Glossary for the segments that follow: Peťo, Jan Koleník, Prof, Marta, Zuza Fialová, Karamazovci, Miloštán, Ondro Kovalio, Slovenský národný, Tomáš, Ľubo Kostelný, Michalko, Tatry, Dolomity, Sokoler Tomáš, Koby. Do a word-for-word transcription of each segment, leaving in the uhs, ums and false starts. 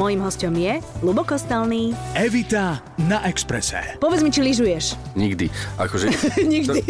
Mojím hosťom je Ľubo Kostelný. Evita na Exprese. Povedz mi, či lyžuješ. Nikdy. Akože, Nikdy.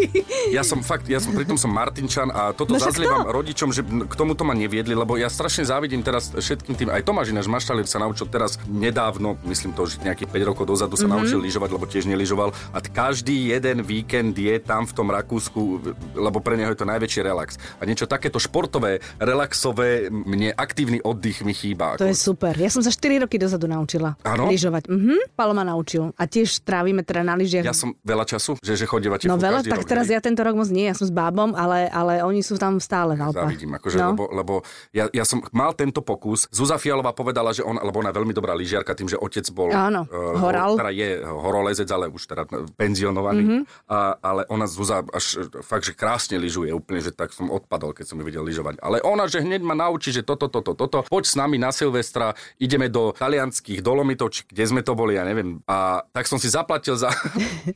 Ja som fakt, ja som pritom som Martinčan a toto no zazlievam to? Rodičom, že k tomuto ma neviedli, lebo ja strašne závidím teraz všetkým tým. Aj Tomáš ináš Maštalev sa naučil teraz nedávno, myslím to, že nejakých päť rokov dozadu sa mm-hmm. naučil lyžovať, lebo tiež nelyžoval. A každý jeden víkend je tam v tom Rakúsku, lebo pre neho je to najväčší relax. A niečo takéto športové, relaxové, mne aktívny oddych mi chýba. To je super. Ja som sa štyri roky dozadu naučila lyžovať. Mhm. Palo ma naučil. A tiež trávime teda na lyžiach. Ja som veľa času, že že chodívate no veľa, tak rok, teraz ne? Ja tento rok moc nie, ja som s bábom, ale, ale oni sú tam stále v Alpách. Závidím, akože, no. lebo, lebo ja, ja som mal tento pokus. Zuza Fialová povedala, že on, lebo ona je veľmi dobrá lyžiarka, tým, že otec bol Áno, uh, horal. Teda je horolezec, ale už teda penzionovaný. Mm-hmm. A, ale ona Zuza až fakt, že krásne lyžuje úplne, že tak som odpadol, keď som ju videl lyžovať. Ale ona, že hneď ma naučí, že toto, toto, toto, poď s nami na Silvestra, ideme do talianských Dolomitov, kde sme to boli, ja neviem. A tak som si zaplatil za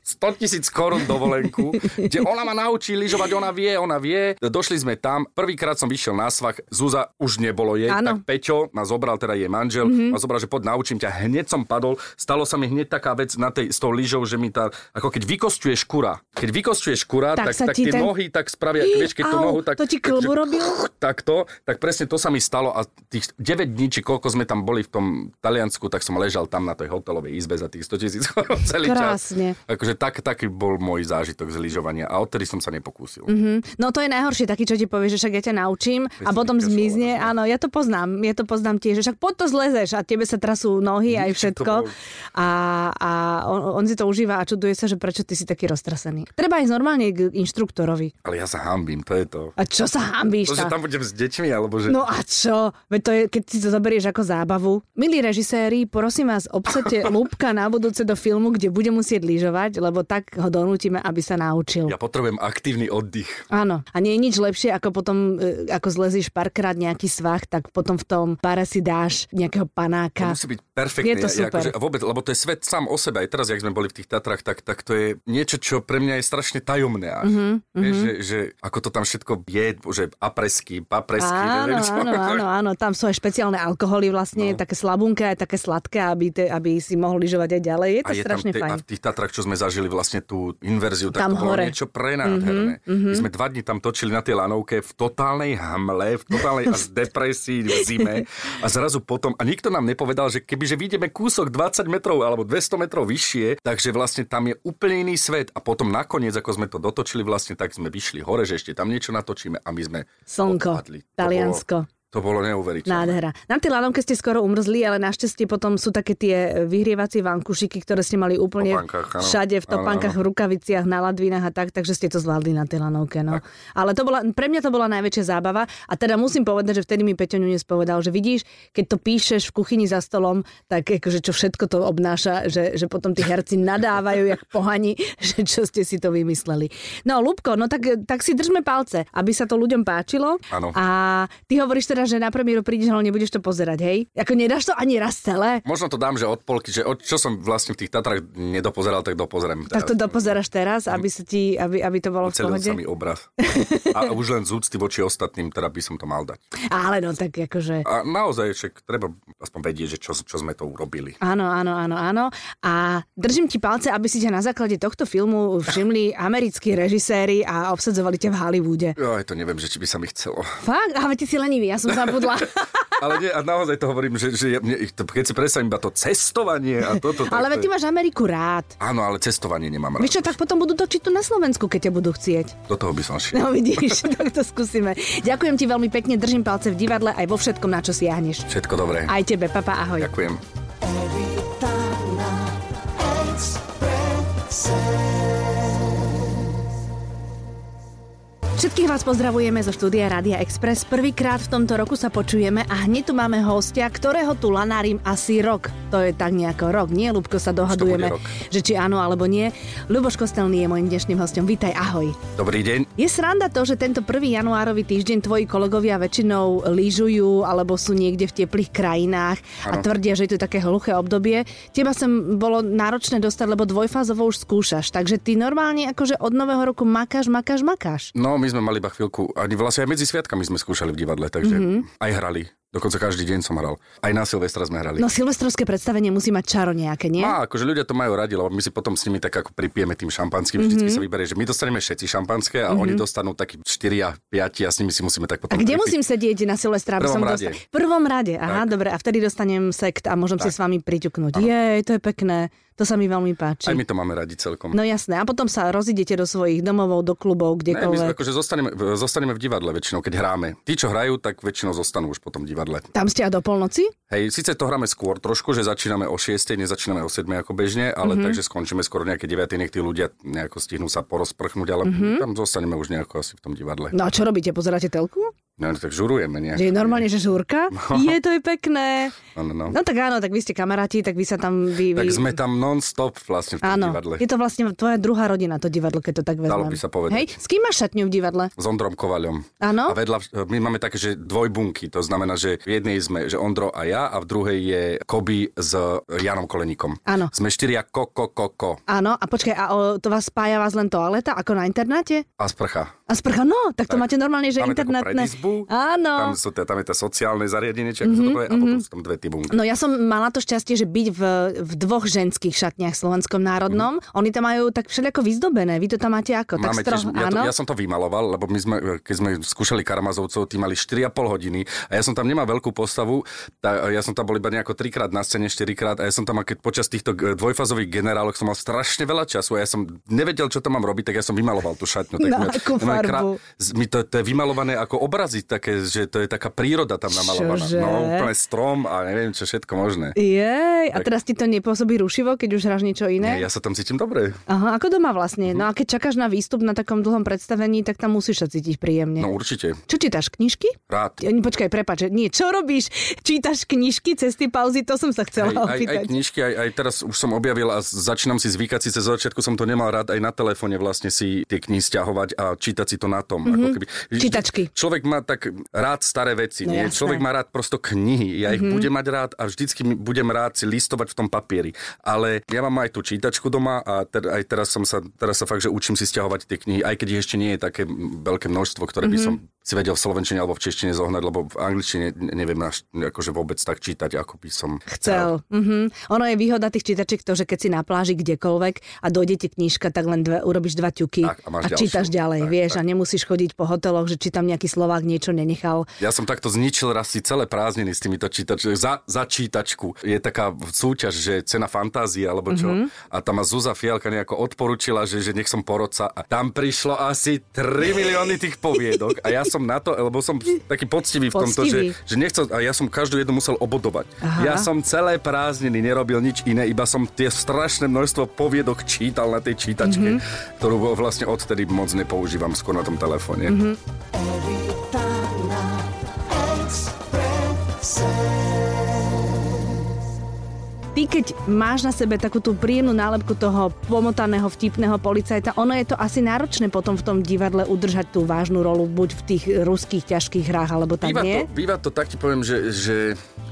sto tisíc korún dovolenku, kde ona ma naučí lyžovať, ona vie, ona vie. Došli sme tam, prvýkrát som vyšiel na svah, Zuza už nebolo jej, Áno. tak Peťo ma zobral, teda jej manžel, mm-hmm. ma zobral, že poď naučím ťa, hneď som padol, stalo sa mi hneď taká vec na tej, s tou lyžou, že mi tá, ako keď vykosťuje škura, keď vykosťuje škura, tak, tak, tak tie ten... nohy tak spravia, vieš, keď tú nohu tak... To ti klbu robil? Takto, tak presne to sa mi stalo a tých deväť dní, či koľko sme tam boli v tom Taliansku, tak som ležal tam na tej hotelovej izbe za tých sto tisíc korún celý čas. Krásne. Akože tak, taký bol môj zážitok z lyžovania a odtedy som sa nepokúsil. Mm-hmm. No to je najhoršie, taký, čo ti povie, že však ja ťa naučím Veď a potom zmizne. Áno, ja to poznám, ja to poznám tiež, že však poď to zlezeš a tebe sa trasú nohy aj všetko. Bol... A, a on, on si to užíva a čuduje sa, že prečo ty si taký roztrasený. Treba ísť normálne k inštruktorovi. Ale ja sa hanbím, to je to. A čo sa hanbíš? To, že tam budem s deťmi, alebo že... No a čo? Veď to je, keď si to zoberieš ako zábavu. Milí režiséri, prosím vás, obsete Ľubka na budúce do filmu, kde bude musieť lyžovať, lebo tak ho donútime, aby sa naučil. Ja potrebujem aktívny oddych. Áno. A nie je nič lepšie, ako potom, ako zlezíš párkrát nejaký svah, tak potom v tom páre si dáš nejakého panáka. To musí byť perfektné. Je to super. Ja, akože, vôbec, lebo to je svet sám o sebe. Aj teraz, jak sme boli v tých Tatrách, tak, tak to je niečo, čo pre mňa je strašne tajomné. Mm-hmm, je, mm-hmm. Že, že ako to tam všetko je, že apresky, papresky. Áno, áno, áno, áno. Tam sú aj špeciálne alkoholy vlastne, no. také slabunké, aj také sladké, aby, te, aby si mohol lyžovať aj ďalej. Je to a strašne fajn. A v tých Tatrách, čo sme zažili vlastne tú inverziu, tak tam to bolo hore. Niečo prenádherné. Mm-hmm. My sme dva dni tam točili na tej lanovke v totálnej hamle, v totálnej a z depresii v zime a zrazu potom, a nikto nám nepovedal, že kebyže vyjdeme kúsok dvadsať metrov alebo dvesto metrov vyššie, takže vlastne tam je úplne iný svet a potom nakoniec, ako sme to dotočili vlastne, tak sme vyšli hore, že ešte tam niečo natočíme a my sme Slnko, odpadli. Taliansko. To bolo neuveriteľné. Nádhera. Na tej lanovke ste skoro umrzli, ale našťastie potom sú také tie vyhrievacie vankušiky, ktoré ste mali úplne topankách, všade, v topankách, áno, áno. v rukaviciach, na ladvinách a tak, takže ste to zvládli na tej lanovke. No. Ale to bola, pre mňa to bola najväčšia zábava a teda musím povedať, že vtedy mi Peťo Nunes povedal, že vidíš, keď to píšeš v kuchyni za stolom, tak akože čo všetko to obnáša, že, že potom tí herci nadávajú jak pohani, že čo ste si to vymysleli. No Ľubko, no tak, tak si držme palce, aby sa to ľuďom páčilo. Áno. A ty hovoríš teda, že na premiéru prídeš, ale nebudeš to pozerať, hej? Ako nedáš to ani raz celé? Možno to dám, že od polky, že od, čo som vlastne v tých Tatrách nedopozeral, tak dopozerám. Tak to dopozeraš teraz, aby sa ti, aby, aby to bolo v pohode? Ucelil sa mi obraz. A už len z úcty voči ostatným, teda by som to mal dať. Ale no tak akože... A naozaj, že treba aspoň vedieť, že čo, čo sme to urobili. Áno, áno, áno, áno. A držím ti palce, aby si ťa na základe tohto filmu všimli americkí režiséri a obsadzovali ťa v Hollywoode. Jo, to neviem, že či by sa mi chcelo. Fakt? A ty si lenivý. Ja som zabudla. Ale nie, a naozaj to hovorím, že, že ja, mne, to, keď si predstavím iba to cestovanie a toto... To, ale to, ty máš Ameriku rád. Áno, ale cestovanie nemám rád. Víš čo, tak potom budú točiť tu na Slovensku, keď ťa budú chcieť. Do toho by som šiel. No vidíš, tak to skúsime. Ďakujem ti veľmi pekne, držím palce v divadle aj vo všetkom, na čo siahneš. Všetko dobré. Aj tebe, papa, ahoj. Ďakujem. Všetkých vás pozdravujeme zo štúdia Rádia Express. Prvýkrát v tomto roku sa počujeme a hneď tu máme hostia, ktorého tu lanárim asi rok. To je tak nejako rok, nie? Ľubko, sa dohadujeme, že či áno alebo nie. Ľuboš Kostelný je mojím dnešným hostom. Vítaj, ahoj. Dobrý deň. Je sranda to, že tento prvý januárový týždeň tvoji kolegovia väčšinou lyžujú alebo sú niekde v teplých krajinách ano. A tvrdia, že je to také hluché obdobie. Teba sem bolo náročné dostať, lebo dvojfázovo už skúšaš. Takže ty normálne akože od nového roku makáš, makáš, makáš. No, my sme mali iba chvíľku, ani vlastne aj medzi sviatkami sme skúšali v divadle, takže mm-hmm. aj hrali. Dokonca každý deň som hral. Aj na Silvestra sme hrali. No silvestrovské predstavenie musí mať čaro nejaké, nie? Má, akože ľudia to majú radi, lebo my si potom s nimi tak ako pripijeme tým šampanským, mm-hmm. vždycky sa vyberie, že my dostaneme všetci šampanské a mm-hmm. oni dostanú takí štyria, päť a s nimi si musíme tak potom. A kde pripi- musím sedieť na Silvestra, aby som dostal? V prvom rade. Aha, tak. Dobre, a vtedy dostanem sekt a môžem tak si s vami priťuknúť. Jej, to je pekné. To sa mi veľmi páči. Aj my to máme radi celkom. No jasné. A potom sa rozídete do svojich domovov, do klubov, kdekoľvek. Ne, my sme akože zostaneme, zostaneme v divadle väčšinou, keď hráme. Tí, čo hrajú, tak väčšinou zostanú už potom v divadle. Tam ste a do polnoci? Hej, síce to hráme skôr trošku, že začíname o šiestej, nezačíname o siedmej ako bežne, ale mm-hmm. takže skončíme skoro nejaké deviatej, nech tí ľudia nejako stihnú sa porozprchnúť, ale mm-hmm. tam zostaneme už nejako asi v tom divadle. No a čo robíte? Pozeráte telku? No, tak žurujeme, nie? Je normálne, že žúrka? No. Je, to je pekné. No, no, no. no tak áno, tak vy ste kamaráti, tak vy sa tam... Vy, vy... Tak sme tam non-stop vlastne v tom áno. divadle. Je to vlastne tvoja druhá rodina, to divadlo, keď to tak vezmem. Dalo by sa povedať. Hej, s kým máš šatňu v divadle? S Ondrom Kovaliom. Áno? A vedľa, my máme také, že dvojbunky, to znamená, že v jednej sme, že Ondro a ja, a v druhej je Koby s Janom Koleníkom. Áno. Sme štyria ko, ko, ko, ko. Áno, a počkaj, a o, to vás spája vás len toaleta, ako na internáte? A sprcha. A sprcha, no, tak to tak. Máte normálne, že internátne. Áno. Tam, sú, tam je tá sociálne zariadenie, čo mm-hmm, sa to povie, mm-hmm. a potom sú tam dve tibunky. No ja som mala to šťastie, že byť v, v dvoch ženských šatniach Slovenskom národnom, mm-hmm. oni tam majú tak všelijako vyzdobené, vy to tam máte ako? Máme tak stroh, tiež, ja, to, ja som to vymaloval, lebo my sme, keď sme skúšali Karamazovcov, tí mali štyri a pol hodiny a ja som tam nemal veľkú postavu, tá, ja som tam bol iba nejako trikrát na scéne, štyrikrát a ja som tam keď počas týchto dvojfázových generálok som mal strašne veľa času a ja som nevedel, čo tam mám robiť, tak ja som vymaloval tú šatňu. Tak no, mňa, krá... my to, to je vymalované ako obraz také, že to je taká príroda tam namalovaná. Čože? No, úplne strom a neviem, čo všetko možné. Jej, a tak. Teraz ti to nepôsobí rušivo, keď už hráš niečo iné? Nie, ja sa tam cítim dobre. Aha, ako doma vlastne. Mm-hmm. No a keď čakáš na výstup na takom dlhom predstavení, tak tam musíš sa cítiť príjemne. No určite. Čo čítaš, knižky? Rád. Počkaj, prepáč, nie, čo robíš? Čítaš knižky cez tie pauzy? To som sa chcela aj, opýtať. Aj, aj knižky, aj, aj teraz už som objavil a začínam si zvykať, síce začiatku som to nemal rád, aj na telefóne vlastne si tie knihy stiahovať a čítať si to na tom, mm-hmm. ako keby. Čítačky. Človek má tak rád staré veci, no, nie? Jasné. Človek má rád prosto knihy, ja ich mm-hmm. budem mať rád a vždycky budem rád si listovať v tom papieri. Ale ja mám aj tú čítačku doma a ter- aj teraz som sa, teraz sa fakt, že učím si stiahovať tie knihy, aj keď ich ešte nie je také veľké množstvo, ktoré mm-hmm. by som si vedel v slovenčine alebo v češtine zohnať, lebo v angličtine neviem až akože vôbec tak čítať, ako by som chcel. Mm-hmm. Ono je výhoda tých čítačiek to, že keď si na pláži kdekoľvek a dojde ti knižka, tak len dve, urobíš dva ťuky tak, a, a čítaš ďalej, tak, vieš, tak. A nemusíš chodiť po hoteloch, že čítam nejaký Slovák niečo nenechal. Ja som takto zničil raz si celé prázdniny s týmito čítačkami. Za, za čítačku je taká súťaž, že cena fantázie alebo čo. Mm-hmm. A tam ma Zuza Fialová nejako odporúčila, že, že nech som porodca a tam prišlo asi tri milióny tých poviedok a ja som na to, lebo som taký poctivý v tomto, že, že nechcel, a ja som každú jednu musel obodovať. Aha. Ja som celé prázdniny nerobil nič iné, iba som tie strašné množstvo poviedok čítal na tej čítačke, mm-hmm. ktorú vlastne odtedy moc nepoužívam skôr na tom telefóne. Mm-hmm. Ty, keď máš na sebe takú tú príjemnú nálepku toho pomotaného, vtipného policajta, ono je to asi náročné potom v tom divadle udržať tú vážnu rolu, buď v tých ruských ťažkých hrách, alebo tak býva nie? To, býva to tak, ti poviem, že, že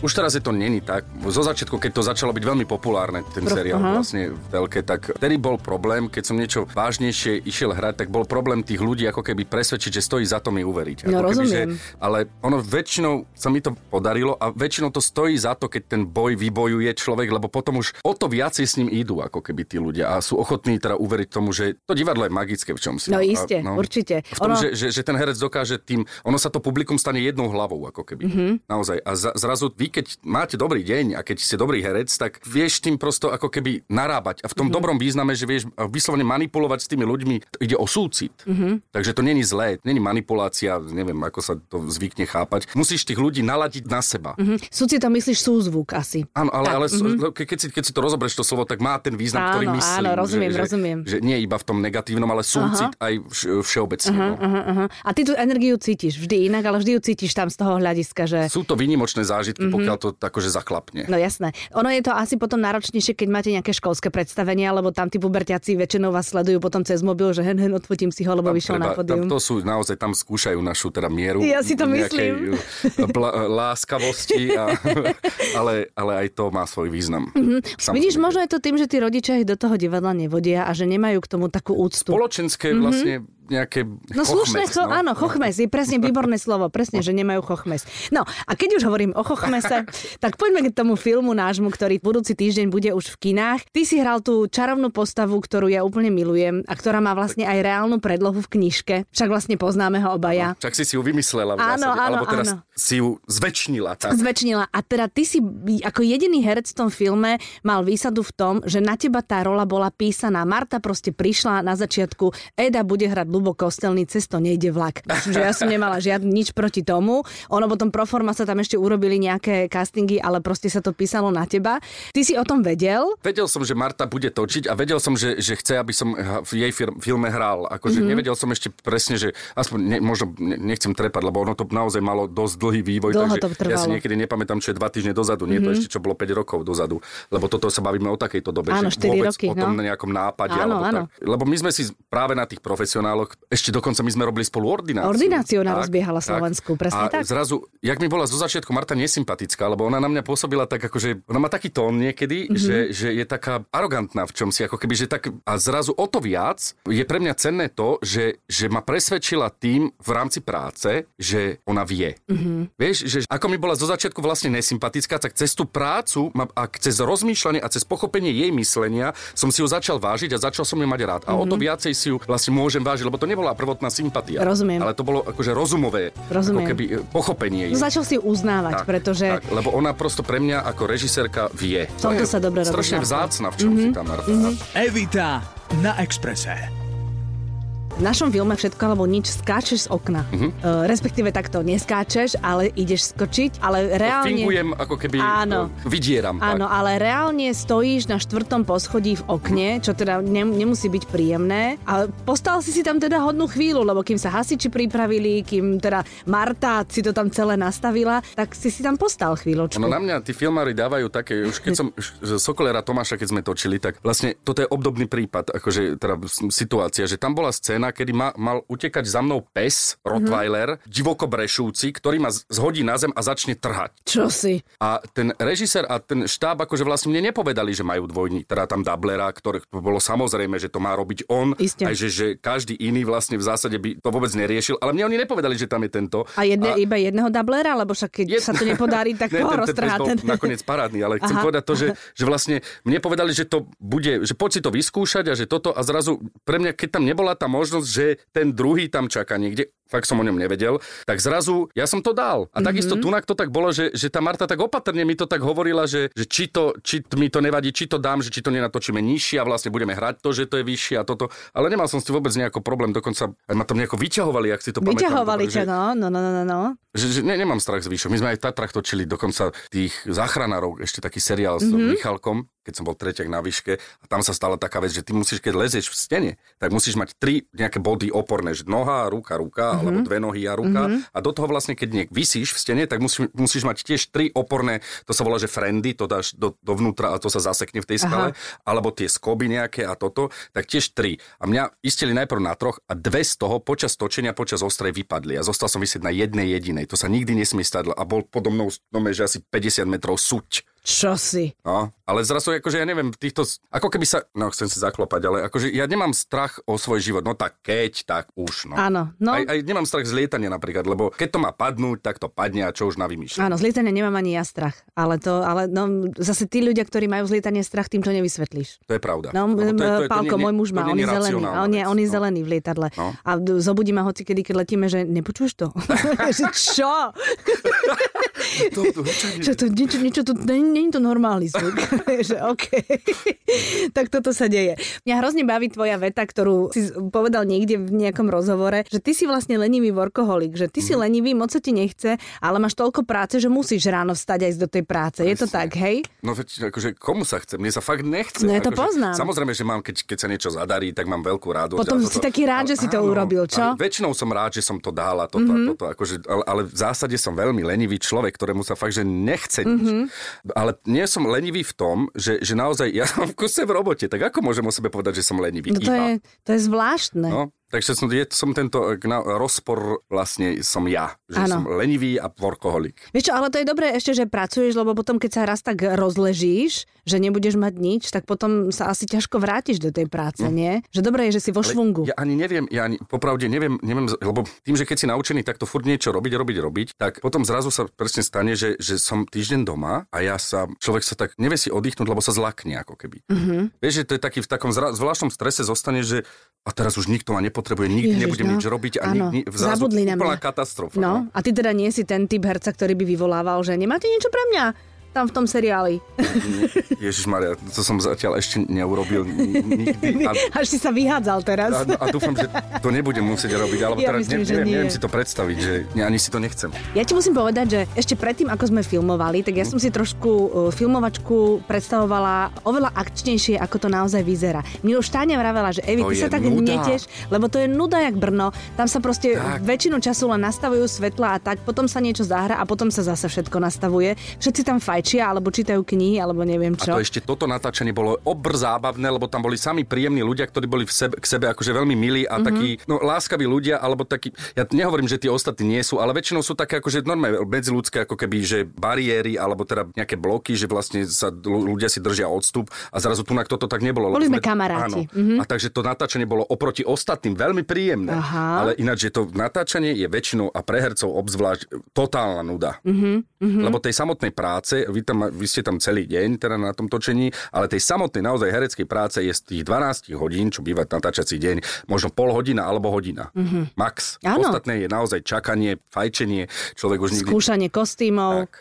už teraz je to není tak. Zo začiatku, keď to začalo byť veľmi populárne, ten Prof, seriál aha. vlastne v telke, tak vtedy bol problém, keď som niečo vážnejšie išiel hrať, tak bol problém tých ľudí ako keby presvedčiť, že stojí za to mi uveriť. No, ako rozumiem. Keby, že, ale ono väčšinou sa mi to podarilo a väčšinou to stojí za to, keď ten boj vybojuje človek, lebo potom už o to viacej s ním idú, ako keby tí ľudia a sú ochotní teda uveriť tomu, že to divadlo je magické v čom si. No iste, no, určite. V tom, ono... že, že, že ten herec dokáže tým, ono sa to publikum stane jednou hlavou, ako keby. Mm-hmm. Naozaj. A za, zrazu vy, keď máte dobrý deň a keď ste dobrý herec, tak vieš tým prosto ako keby narábať. A v tom mm-hmm. dobrom význame, že vieš vyslovene manipulovať s tými ľuďmi, ide o súcit. Mm-hmm. Takže to není zlé, není manipulácia, neviem, ako sa to zvykne chápať. Musíš tých ľudí naladiť na seba. Mm-hmm. Súcit, tam myslíš súzvuk asi. Áno, ale, ale mm-hmm. Ke, keď, si, keď si to rozobereš to slovo, tak má ten význam, áno, ktorý myslím. Áno, rozumiem, že, rozumiem. Že, že nie iba v tom negatívnom, ale súcit aha. aj všeobecne. Aha, no. aha, aha. A ty tú energiu cítiš vždy inak, ale vždy ju cítiš tam z toho hľadiska, že... Sú to výnimočné zážitky, mm-hmm. pokiaľ to akože zaklapne. No jasné. Ono je to asi potom náročnejšie, keď máte nejaké školské predstavenia, lebo tam tí puberťaci väčšinou vás sledujú potom cez mobil, že hen, hen, odfotím si ho, lebo tam vyšiel treba, na pódium. To sú naozaj, tam skúšajú našu teda mieru. Ja si to myslím. Bla, láskavosti, a, ale, ale aj to má svoj význam. Mm-hmm. Vidíš, možno je to tým, že tí rodičia ich do toho divadla nevodia a že nemajú k tomu takú úctu. Spoločenské mm-hmm. vlastne nejaké no, chochmes. Slušné, no slušné, áno, chochmes je presne výborné slovo, presne, že nemajú chochmes. No a keď už hovorím o chochmese, tak poďme k tomu filmu nášmu, ktorý budúci týždeň bude už v kinách. Ty si hral tú čarovnú postavu, ktorú ja úplne milujem a ktorá má vlastne aj reálnu predlohu v knižke. Však vlastne poznáme ho obaja. No, však si si ju vymyslela v zásade, áno, áno, alebo teraz áno. Si ju zvečnila. Tak. Zvečnila a teda ty si ako jediný herec v tom filme mal výsadu v tom, že na teba tá rola bola písaná. Marta proste prišla na začiatku, Eda bude hrať Ľubo Kostelný, cez to nejde vlak. Myslím, že ja som nemala žiadne nič proti tomu. Ono potom pro forma sa tam ešte urobili nejaké castingy, ale proste sa to písalo na teba. Ty si o tom vedel? Vedel som, že Marta bude točiť a vedel som, že, že chce, aby som v jej firme, filme hral. Akože mm-hmm. nevedel som ešte presne, že aspoň ne, možno nechcem trepať, lebo ono to naozaj malo dosť dlhý vývoj. Dlho takže to trvalo. Ja si niekedy nepamätám, čo je dva týždne dozadu, nie mm-hmm. to ešte čo bolo päť rokov dozadu, lebo toto sa bavíme o takejto dobe, áno, že vôbec roky, o tom no? nejakom nápade áno, alebo áno. tak. Lebo my sme si práve na tých profesionáloch ešte dokonca my sme robili spolu ordináciu. Ordináciu ona rozbiehala Slovensku, presne tak. A zrazu, jak mi bola zo začiatku Marta nesympatická, lebo ona na mňa pôsobila tak akože, ona má taký tón niekedy, mm-hmm. že, že je taká arogantná v čomsi, ako keby, že tak a zrazu o to viac je pre mňa cenné to, že, že ma presvedčila tým v rámci práce, že ona vie. Mm-hmm. Vieš, že ako mi bola zo začiatku vlastne nesympatická, tak cez tú prácu a cez rozmýšľanie a cez pochopenie jej myslenia som si ju začal vážiť a začal som ju mať rád. A mm-hmm. o to viacej si ju vlastne môžem vážiť, lebo to nebola prvotná sympatia. Rozumiem. Ale to bolo akože rozumové, Rozumiem. Ako keby pochopenie. No, začal si uznávať, tak, pretože... Tak, lebo ona prosto pre mňa ako režisérka vie. To, to je sa dobre robí. Strašne vzácna, v čom mm-hmm. si tá Marta. Mm-hmm. Evita na Expresse. V našom filme Všetko alebo nič skáčeš z okna. Uh-huh. E, respektíve takto, neskáčeš, ale ideš skočiť, ale reálne... Fingujem, ako keby áno, e, vydieram. Áno, tak. Ale reálne stojíš na štvrtom poschodí v okne, čo teda ne, nemusí byť príjemné. A postal si si tam teda hodnú chvíľu, lebo kým sa hasiči pripravili, kým teda Marta si to tam celé nastavila, tak si si tam postal chvíľočku. No na mňa tí filmári dávajú také, už keď som Sokolera Tomáša, keď sme točili, tak vlastne toto je obdobný prípad, akože teda situácia, že tam bola scéna, kedy ma, mal utekať za mnou pes, rottweiler, mm-hmm. divoko brešúci, ktorý ma zhodí na zem a začne trhať. Čo si? A ten režisér a ten štáb akože vlastne mne nepovedali, že majú dvojník, teda tam dublera, ktorý bolo samozrejme, že to má robiť on, Isté. Aj že, že každý iný vlastne v zásade by to vôbec neriešil, ale mne oni nepovedali, že tam je tento. A, jedne, a... iba jedného dublera, lebo však keď jedna... sa to nepodarí, tak ne, ho roztrhá ten. ten... Nakoniec parádny, ale chcem Aha. povedať to, že, že vlastne mne povedali, že to bude, že poď si to vyskúšať a že toto a zrazu pre mňa, keď tam nebola tá možnosť, že ten druhý tam čaká niekde, fakt som o ňom nevedel, tak zrazu ja som to dal. A mm-hmm. takisto tunak to tak bolo, že, že tá Marta tak opatrne mi to tak hovorila, že, že či, to, či mi to nevadí, či to dám, že či to nenatočíme nižšie a vlastne budeme hrať to, že to je vyššie a toto. Ale nemal som s tým vôbec nejaký problém, dokonca aj ma tam nejako vyťahovali, ak si to pamätám. Vyťahovali ťa, no, no, no, no, no. Že, že ne, nemám strach z výšok. My sme aj v Tatrách točili dokonca tých záchranárov, ešte taký seriál s mm-hmm. Michalkom, keď som bol treťak na výške a tam sa stala taká vec, že ty musíš, keď lezieš v stene, tak musíš mať tri nejaké body oporné, že noha, ruka, ruka, mm-hmm. alebo dve nohy a ruka. Mm-hmm. A do toho vlastne, keď niek visíš v stene, tak musí, musíš mať tiež tri oporné, to sa volá, že frendy, to dáš do, dovnútra a to sa zasekne v tej skale, Aha. alebo tie skoby nejaké a toto, tak tiež tri. A mňa istili najprv na troch a dve z toho počas točenia, počas ostrej vypadli. A zostal som visieť na jednej jedinej. To sa nikdy nesmie stať a bol podo mnou, no, že asi päťdesiat metrov suť. Čo si? No, ale zrazu, akože ja neviem, týchto, ako keby sa, no chcem si zaklopať, ale akože ja nemám strach o svoj život, no tak keď, tak už, no. Áno, no. Aj, aj nemám strach z lietania napríklad, lebo keď to má padnúť, tak to padne a čo už navymýšľam. Áno, z lietania nemám ani ja strach, ale to, ale no zase tí ľudia, ktorí majú z lietania strach, tým to nevysvetlíš. To je pravda. No, no to je, to je, to Pálko, môj muž má, on je zelený, on je, on je zelený v lietadle. No. A zobudí ma hoci kedy, keď letíme, že nepočuješ to? Čo? Čo to, niečo, niečo tu, nie je to normálny zvuk, že okej. Tak toto sa deje. Mňa hrozne baví tvoja veta, ktorú si povedal niekde v nejakom rozhovore, že ty si vlastne lenivý workoholik, že ty mm. si lenivý, moc sa ti nechce, ale máš toľko práce, že musíš ráno vstať aj do tej práce. Presne. Je to tak, hej? No veď, akože komu sa chce? Mne sa fakt nechce. No ja to akože, poznám. Samozrejme, že mám, keď, keď sa niečo zadarí, tak mám veľkú radosť. Potom si taký rád, že si to áno, urobil, čo? Väčšinou som rád, že som to dal a toto, mm-hmm. toto akože, ale, ale v zásade som veľmi lenivý človek, ktorému sa fakt, že nechce nič. Mm-hmm. Ale nie som lenivý v tom, že, že naozaj ja mám v kuse v robote, tak ako môžem o sebe povedať, že som lenivý? No to, je, to je zvláštne. No, Takže som, som tento rozpor vlastne som ja. Že ano. Som lenivý a workoholik. Vieš čo, ale to je dobré ešte, že pracuješ, lebo potom, keď sa raz tak rozležíš, že nebudeš mať nič, tak potom sa asi ťažko vrátiš do tej práce, mm. nie? Že dobré je, že si vo ale švungu. Ja ani neviem, ja ani popravde neviem, neviem, lebo tým, že keď si naučený takto furt niečo robiť, robiť, robiť, tak potom zrazu sa presne stane, že, že som týždeň doma a ja sa, človek sa tak nevie si oddychnúť, lebo sa zlakne ako keby. Mm-hmm. Vieš, že to je taký, v takom zra, zvláštnom strese zostane, že a teraz už nikto ma nepotrebuje, nikdy Ježiš, nebudem no. nič robiť a nikdy vzrazu úplná katastrofa. No, no a ty teda nie si ten typ herca, ktorý by vyvolával, že nemáte niečo pre mňa tam v tom seriáli. Ježišmaria, to som zatiaľ ešte neurobil nikdy. A, až si sa vyhádzal teraz. A, a dúfam, že to nebudem musieť robiť, alebo ja teraz myslím, ne, neviem, neviem si to predstaviť, že ne, ani si to nechcem. Ja ti musím povedať, že ešte predtým, ako sme filmovali, tak ja som si trošku uh, filmovačku predstavovala oveľa akčnejšie, ako to naozaj vyzerá. Miloštáňa vravela, že Evi, to ty sa tak neteš, lebo to je nuda jak Brno. Tam sa proste tak. Väčšinu času len nastavujú svetla a tak, potom sa niečo zahra a potom sa zase všetko nastavuje. Všetci tam fajn čia, alebo čítajú knihy, alebo neviem čo. A to ešte toto natáčanie bolo obr zábavné, lebo tam boli sami príjemní ľudia, ktorí boli v sebe, k sebe akože veľmi milí a mm-hmm. takí no, láskaví ľudia, alebo takí, ja nehovorím, že tí ostatní nie sú, ale väčšinou sú také akože normálne medziľudské ako keby, že bariéry, alebo teda nejaké bloky, že vlastne sa ľudia si držia odstup a zrazu tunak toto tak nebolo. Boli sme kamaráti. Áno. Mm-hmm. A takže to natáčanie bolo oproti ostatným veľmi príjemné. Aha. Ale ináč, že to natáčanie je väčšinou a pre hercov obzvlášť totálna nuda. Mm-hmm. Lebo tej samotnej práce Vy, tam, vy ste tam celý deň teda na tom točení, ale tej samotnej naozaj hereckej práce je z tých dvanásť hodín, čo býva natáčací deň, možno pol hodina alebo hodina. Mm-hmm. Max. Áno. Ostatné je naozaj čakanie, fajčenie, človek už nikdy... Skúšanie kostýmov. Tak.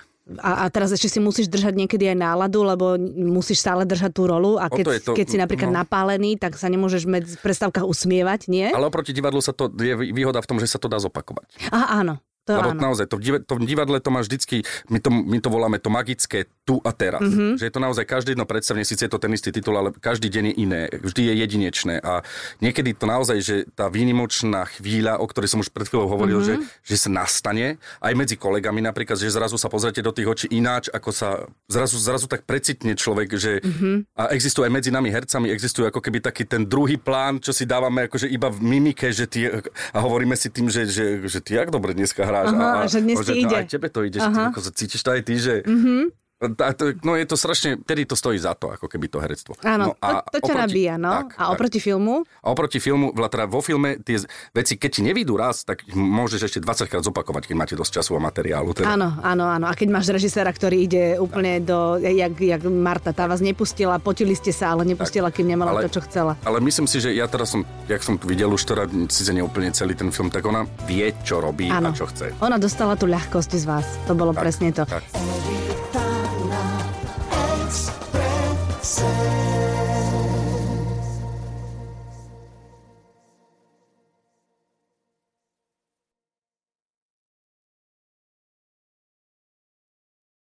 A, a teraz ešte si musíš držať niekedy aj náladu, lebo musíš stále držať tú rolu a keď, to to, keď si napríklad no, napálený, tak sa nemôžeš medzi prestávkach usmievať, nie? Ale oproti divadlu sa to je výhoda v tom, že sa to dá zopakovať. Aha, áno. To lebo áno. Naozaj, to v divadle to má vždycky, my to, my to voláme to magické tu a teraz. Mm-hmm. Že je to naozaj každé jedno predstavenie, síce je to ten istý titul, ale každý deň je iné, vždy je jedinečné. A niekedy to naozaj, že tá výnimočná chvíľa, o ktorej som už pred chvíľou hovoril, mm-hmm. že, že sa nastane, aj medzi kolegami napríklad, že zrazu sa pozrite do tých očí ináč, ako sa zrazu, zrazu tak precitne človek, že mm-hmm. a existuje aj medzi nami hercami, existuje ako keby taký ten druhý plán, čo si dávame akože iba v mimike, že ty, a hovoríme si tým, že, že, že ty jak dobre dneska hráš. Aha, a, že dnes ti ide. Aj tebe to ide, aha. Že ty, cítiš to aj ty, že... Mm-hmm. No je to strašne, tedy to stojí za to, ako keby to herectvo. Áno, no a to, to ťa nabíja, no. Tak, a oproti tak. filmu? A oproti filmu, teda vo filme tie veci, keď ti nevídu raz, tak môžeš ešte dvadsaťkrát zopakovať, keď máte dosť času a materiálu. Teda. Áno, áno, áno. A keď máš režiséra, ktorý ide úplne tak. do, jak, jak Marta, tá vás nepustila, potili ste sa, ale nepustila, tak. Kým nemala ale, to, čo chcela. Ale myslím si, že ja teraz som, jak som videl už teda, síce neúplne celý ten film, tak ona vie, čo robí áno. a čo chce. Ona dostala tú ľahkosť z vás. To bolo tak, presne to. Tak.